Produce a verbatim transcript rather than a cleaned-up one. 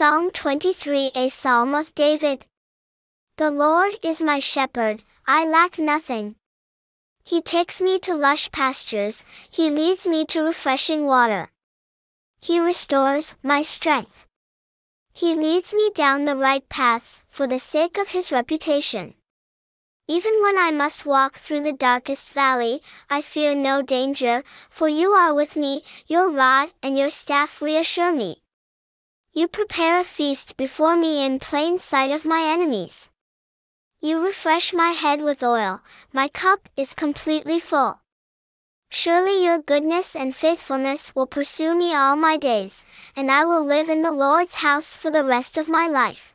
Psalm twenty-three, a Psalm of David. The Lord is my shepherd, I lack nothing. He takes me to lush pastures, he leads me to refreshing water. He restores my strength. He leads me down the right paths, for the sake of his reputation. Even when I must walk through the darkest valley, I fear no danger, for you are with me, your rod and your staff reassure me. You prepare a feast before me in plain sight of my enemies. You refresh my head with oil, my cup is completely full. Surely your goodness and faithfulness will pursue me all my days, and I will live in the Lord's house for the rest of my life.